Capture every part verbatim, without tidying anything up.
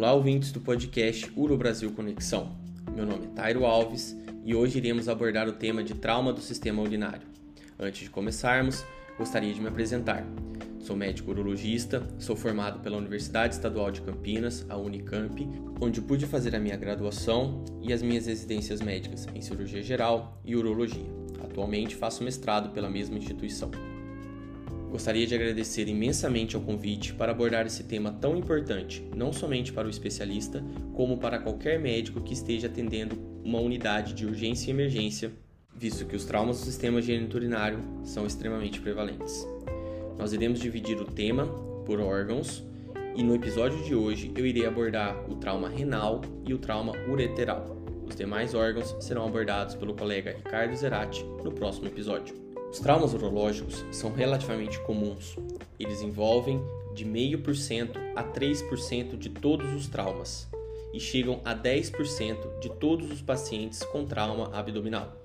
Olá, ouvintes do podcast Uro Brasil Conexão. Meu nome é Tairo Alves e hoje iremos abordar o tema de trauma do sistema urinário. Antes de começarmos, gostaria de me apresentar. Sou médico urologista, sou formado pela Universidade Estadual de Campinas, a Unicamp, onde pude fazer a minha graduação e as minhas residências médicas em cirurgia geral e urologia. Atualmente faço mestrado pela mesma instituição. Gostaria de agradecer imensamente ao convite para abordar esse tema tão importante, não somente para o especialista, como para qualquer médico que esteja atendendo uma unidade de urgência e emergência, visto que os traumas do sistema geniturinário são extremamente prevalentes. Nós iremos dividir o tema por órgãos e no episódio de hoje eu irei abordar o trauma renal e o trauma ureteral. Os demais órgãos serão abordados pelo colega Ricardo Zerati no próximo episódio. Os traumas urológicos são relativamente comuns. Eles envolvem de zero vírgula cinco por cento a três por cento de todos os traumas e chegam a dez por cento de todos os pacientes com trauma abdominal.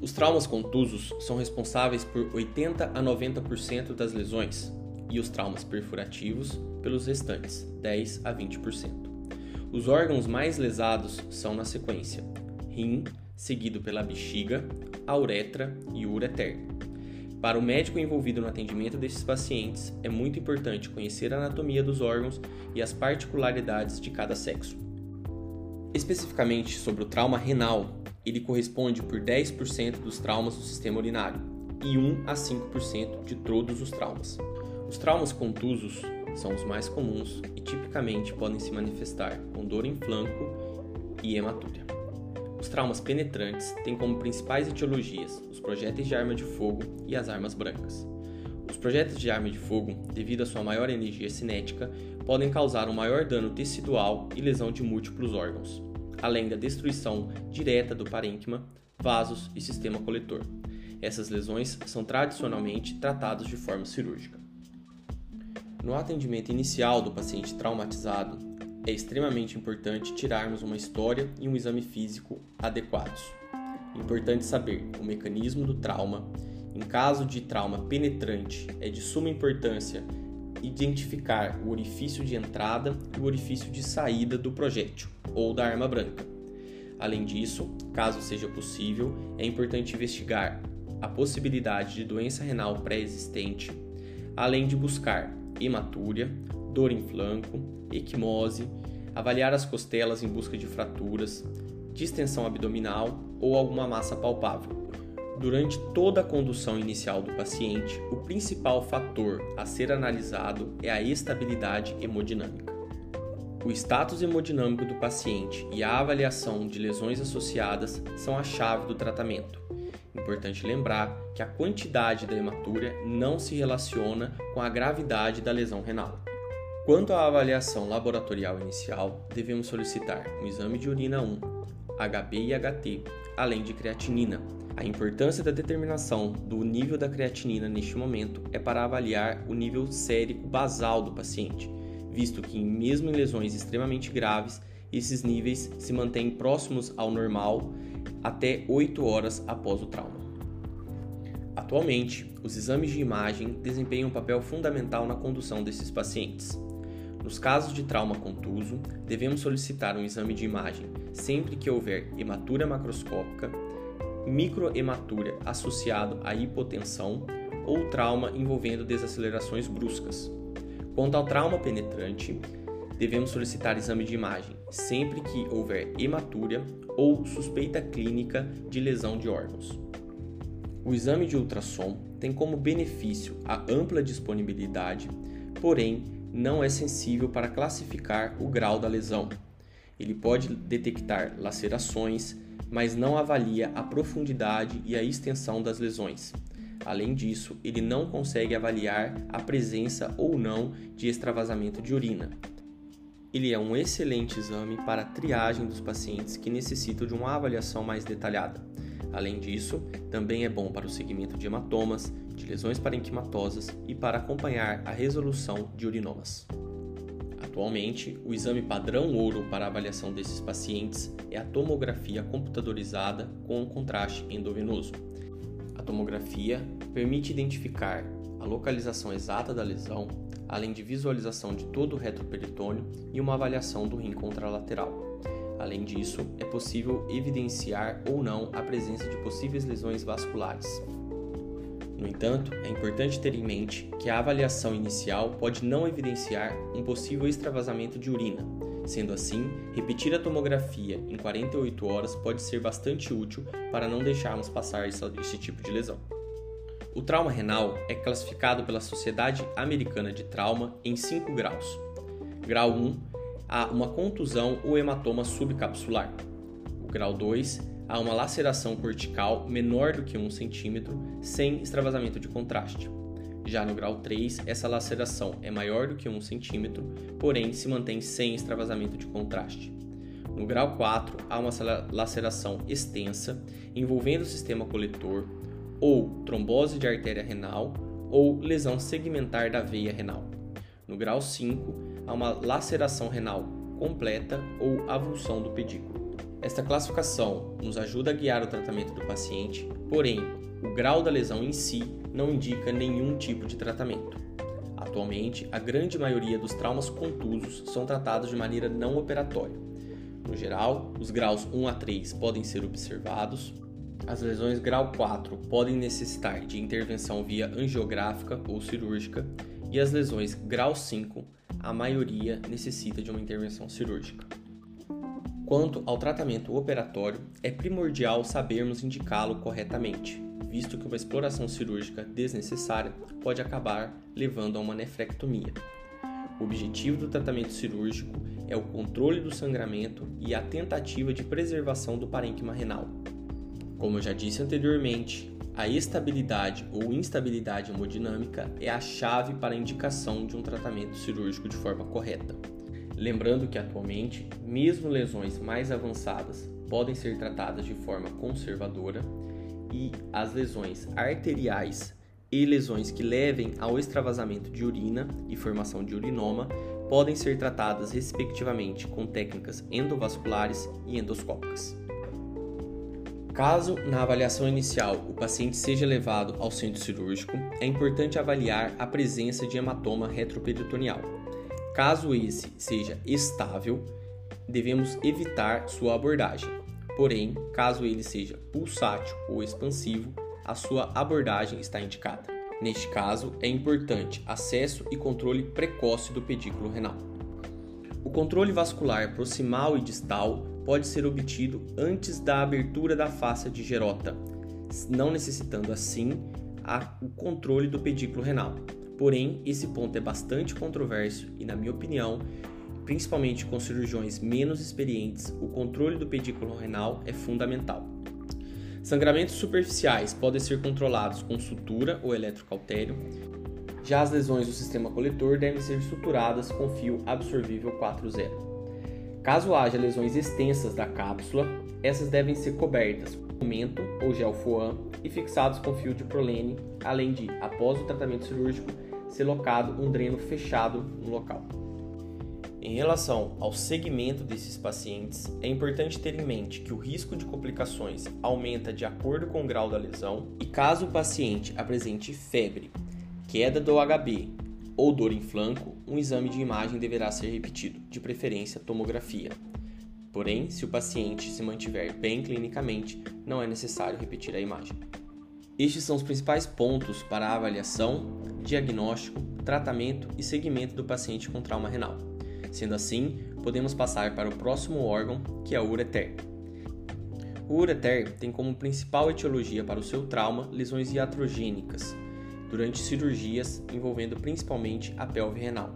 Os traumas contusos são responsáveis por oitenta por cento a noventa por cento das lesões e os traumas perfurativos pelos restantes, dez por cento a vinte por cento. Os órgãos mais lesados são na sequência: rim, seguido pela bexiga, a uretra e o ureter. Para o médico envolvido no atendimento desses pacientes, é muito importante conhecer a anatomia dos órgãos e as particularidades de cada sexo. Especificamente sobre o trauma renal, ele corresponde por dez por cento dos traumas do sistema urinário e um por cento a cinco por cento de todos os traumas. Os traumas contusos são os mais comuns e tipicamente podem se manifestar com dor em flanco e hematúria. Os traumas penetrantes têm como principais etiologias os projéteis de arma de fogo e as armas brancas. Os projéteis de arma de fogo, devido à sua maior energia cinética, podem causar um maior dano tecidual e lesão de múltiplos órgãos, além da destruição direta do parênquima, vasos e sistema coletor. Essas lesões são tradicionalmente tratadas de forma cirúrgica. No atendimento inicial do paciente traumatizado, é extremamente importante tirarmos uma história e um exame físico adequados. Importante saber o mecanismo do trauma. Em caso de trauma penetrante, é de suma importância identificar o orifício de entrada e o orifício de saída do projétil ou da arma branca. Além disso, caso seja possível, é importante investigar a possibilidade de doença renal pré-existente, além de buscar hematúria, dor em flanco, equimose, avaliar as costelas em busca de fraturas, distensão abdominal ou alguma massa palpável. Durante toda a condução inicial do paciente, o principal fator a ser analisado é a estabilidade hemodinâmica. O status hemodinâmico do paciente e a avaliação de lesões associadas são a chave do tratamento. Importante lembrar que a quantidade da hematúria não se relaciona com a gravidade da lesão renal. Quanto à avaliação laboratorial inicial, devemos solicitar um exame de urina um, H B e H T, além de creatinina. A importância da determinação do nível da creatinina neste momento é para avaliar o nível sérico basal do paciente, visto que, mesmo em lesões extremamente graves, esses níveis se mantêm próximos ao normal até oito horas após o trauma. Atualmente, os exames de imagem desempenham um papel fundamental na condução desses pacientes. Nos casos de trauma contuso, devemos solicitar um exame de imagem sempre que houver hematúria macroscópica, microhematúria associado à hipotensão ou trauma envolvendo desacelerações bruscas. Quanto ao trauma penetrante, devemos solicitar exame de imagem sempre que houver hematúria ou suspeita clínica de lesão de órgãos. O exame de ultrassom tem como benefício a ampla disponibilidade, porém, não é sensível para classificar o grau da lesão. Ele pode detectar lacerações, mas não avalia a profundidade e a extensão das lesões. Além disso, ele não consegue avaliar a presença ou não de extravasamento de urina. Ele é um excelente exame para a triagem dos pacientes que necessitam de uma avaliação mais detalhada. Além disso, também é bom para o seguimento de hematomas, de lesões parenquimatosas e para acompanhar a resolução de urinomas. Atualmente, o exame padrão ouro para a avaliação desses pacientes é a tomografia computadorizada com contraste endovenoso. A tomografia permite identificar a localização exata da lesão, além de visualização de todo o retroperitônio e uma avaliação do rim contralateral. Além disso, é possível evidenciar ou não a presença de possíveis lesões vasculares. No entanto, é importante ter em mente que a avaliação inicial pode não evidenciar um possível extravasamento de urina. Sendo assim, repetir a tomografia em quarenta e oito horas pode ser bastante útil para não deixarmos passar esse tipo de lesão. O trauma renal é classificado pela Sociedade Americana de Trauma em cinco graus. Grau um, há uma contusão ou hematoma subcapsular. O grau dois, há uma laceração cortical menor do que um centímetro, sem extravasamento de contraste. Já no grau três, essa laceração é maior do que um centímetro, porém se mantém sem extravasamento de contraste. No grau quatro, há uma laceração extensa, envolvendo o sistema coletor, ou trombose de artéria renal, ou lesão segmentar da veia renal. No grau cinco, há uma laceração renal completa ou avulsão do pedículo. Esta classificação nos ajuda a guiar o tratamento do paciente, porém, o grau da lesão em si não indica nenhum tipo de tratamento. Atualmente, a grande maioria dos traumas contusos são tratados de maneira não operatória. No geral, os graus um a três podem ser observados, as lesões grau quatro podem necessitar de intervenção via angiográfica ou cirúrgica, e as lesões grau cinco, a maioria necessita de uma intervenção cirúrgica. Quanto ao tratamento operatório, é primordial sabermos indicá-lo corretamente, visto que uma exploração cirúrgica desnecessária pode acabar levando a uma nefrectomia. O objetivo do tratamento cirúrgico é o controle do sangramento e a tentativa de preservação do parênquima renal. Como eu já disse anteriormente, a estabilidade ou instabilidade hemodinâmica é a chave para a indicação de um tratamento cirúrgico de forma correta. Lembrando que atualmente, mesmo lesões mais avançadas podem ser tratadas de forma conservadora e as lesões arteriais e lesões que levem ao extravasamento de urina e formação de urinoma podem ser tratadas respectivamente com técnicas endovasculares e endoscópicas. Caso na avaliação inicial o paciente seja levado ao centro cirúrgico, é importante avaliar a presença de hematoma retroperitoneal. Caso esse seja estável, devemos evitar sua abordagem. Porém, caso ele seja pulsátil ou expansivo, a sua abordagem está indicada. Neste caso, é importante acesso e controle precoce do pedículo renal. O controle vascular proximal e distal pode ser obtido antes da abertura da fáscia de Gerota, não necessitando assim o controle do pedículo renal. Porém, esse ponto é bastante controverso e, na minha opinião, principalmente com cirurgiões menos experientes, o controle do pedículo renal é fundamental. Sangramentos superficiais podem ser controlados com sutura ou eletrocautério, já as lesões do sistema coletor devem ser suturadas com fio absorvível quatro zero. Caso haja lesões extensas da cápsula, essas devem ser cobertas com mento ou gel foam e fixados com fio de prolene, além de, após o tratamento cirúrgico, ser locado um dreno fechado no local. Em relação ao segmento desses pacientes, é importante ter em mente que o risco de complicações aumenta de acordo com o grau da lesão e caso o paciente apresente febre, queda do H B ou dor em flanco, um exame de imagem deverá ser repetido, de preferência tomografia. Porém, se o paciente se mantiver bem clinicamente, não é necessário repetir a imagem. Estes são os principais pontos para a avaliação, diagnóstico, tratamento e seguimento do paciente com trauma renal. Sendo assim, podemos passar para o próximo órgão, que é o ureter. O ureter tem como principal etiologia para o seu trauma lesões iatrogênicas, durante cirurgias envolvendo principalmente a pelve renal.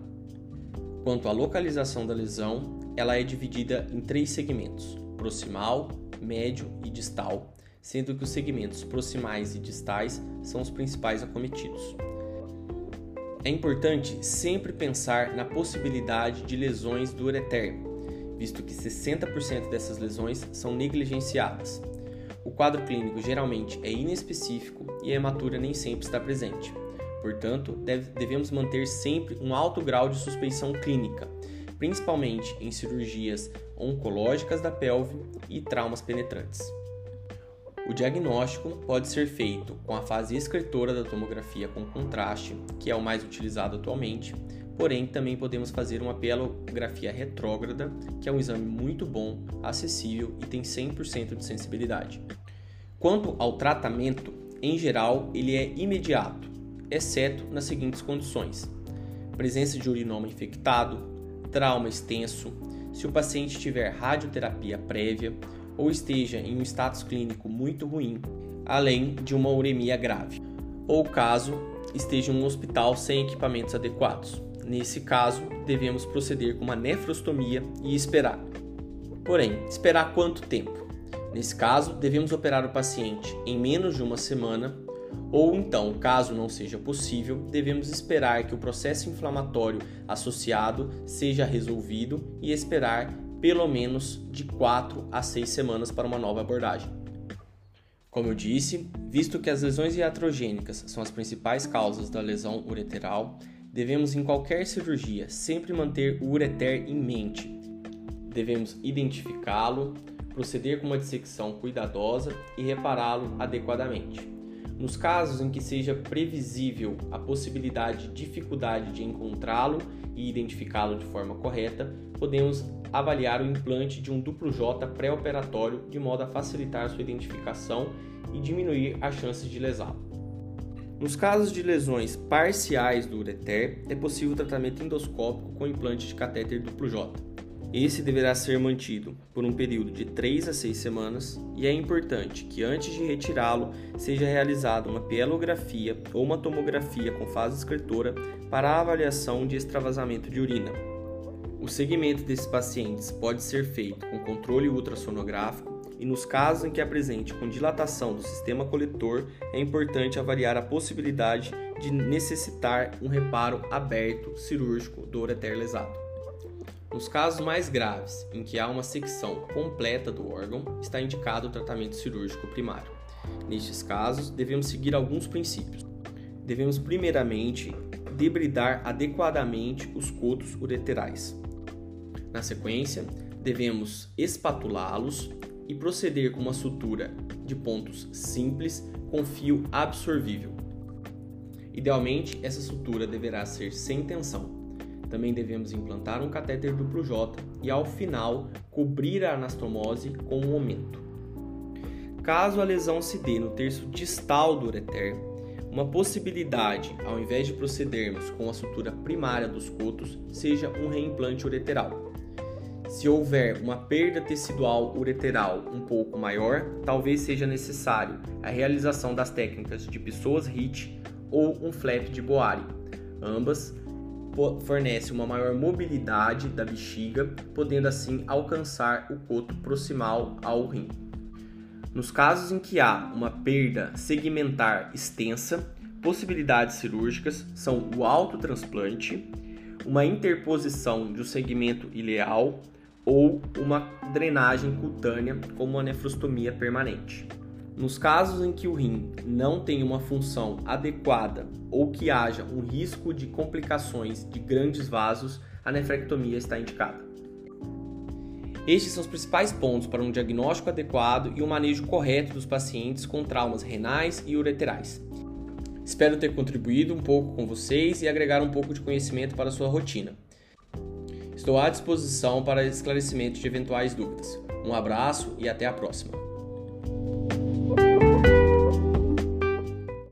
Quanto à localização da lesão, ela é dividida em três segmentos, proximal, médio e distal, sendo que os segmentos proximais e distais são os principais acometidos. É importante sempre pensar na possibilidade de lesões do ureter, visto que sessenta por cento dessas lesões são negligenciadas. O quadro clínico geralmente é inespecífico e a hematura nem sempre está presente. Portanto, deve, devemos manter sempre um alto grau de suspeição clínica, principalmente em cirurgias oncológicas da pelve e traumas penetrantes. O diagnóstico pode ser feito com a fase excretora da tomografia com contraste, que é o mais utilizado atualmente, porém também podemos fazer uma pielografia retrógrada, que é um exame muito bom, acessível e tem cem por cento de sensibilidade. Quanto ao tratamento, em geral ele é imediato, exceto nas seguintes condições: presença de urinoma infectado, trauma extenso, se o paciente tiver radioterapia prévia ou esteja em um status clínico muito ruim, além de uma uremia grave, ou caso esteja em um hospital sem equipamentos adequados. Nesse caso, devemos proceder com uma nefrostomia e esperar. Porém, esperar quanto tempo? Nesse caso, devemos operar o paciente em menos de uma semana, ou então, caso não seja possível, devemos esperar que o processo inflamatório associado seja resolvido e esperar pelo menos de quatro a seis semanas para uma nova abordagem. Como eu disse, visto que as lesões iatrogênicas são as principais causas da lesão ureteral, devemos em qualquer cirurgia sempre manter o ureter em mente. Devemos identificá-lo, proceder com uma dissecção cuidadosa e repará-lo adequadamente. Nos casos em que seja previsível a possibilidade e dificuldade de encontrá-lo e identificá-lo de forma correta, podemos avaliar o implante de um duplo J pré-operatório de modo a facilitar sua identificação e diminuir a chance de lesá-lo. Nos casos de lesões parciais do ureter, é possível tratamento endoscópico com implante de catéter duplo J. Esse deverá ser mantido por um período de três a seis semanas e é importante que antes de retirá-lo seja realizada uma pielografia ou uma tomografia com fase excretora para a avaliação de extravasamento de urina. O segmento desses pacientes pode ser feito com controle ultrassonográfico e nos casos em que apresente com dilatação do sistema coletor, é importante avaliar a possibilidade de necessitar um reparo aberto cirúrgico do ureter lesado. Nos casos mais graves, em que há uma secção completa do órgão, está indicado o tratamento cirúrgico primário. Nestes casos, devemos seguir alguns princípios. Devemos primeiramente debridar adequadamente os cotos ureterais. Na sequência, devemos espatulá-los e proceder com uma sutura de pontos simples com fio absorvível. Idealmente, essa sutura deverá ser sem tensão. Também devemos implantar um catéter duplo J e, ao final, cobrir a anastomose com um aumento. Caso a lesão se dê no terço distal do ureter, uma possibilidade, ao invés de procedermos com a sutura primária dos cotos, seja um reimplante ureteral. Se houver uma perda tecidual ureteral um pouco maior, talvez seja necessário a realização das técnicas de Pessoas-Hit ou um flap de Boari. Ambas fornecem uma maior mobilidade da bexiga, podendo assim alcançar o coto proximal ao rim. Nos casos em que há uma perda segmentar extensa, possibilidades cirúrgicas são o autotransplante, uma interposição de um segmento ileal, ou uma drenagem cutânea como uma nefrostomia permanente. Nos casos em que o rim não tem uma função adequada ou que haja um risco de complicações de grandes vasos, a nefrectomia está indicada. Estes são os principais pontos para um diagnóstico adequado e o manejo correto dos pacientes com traumas renais e ureterais. Espero ter contribuído um pouco com vocês e agregar um pouco de conhecimento para a sua rotina. Estou à disposição para esclarecimento de eventuais dúvidas. Um abraço e até a próxima!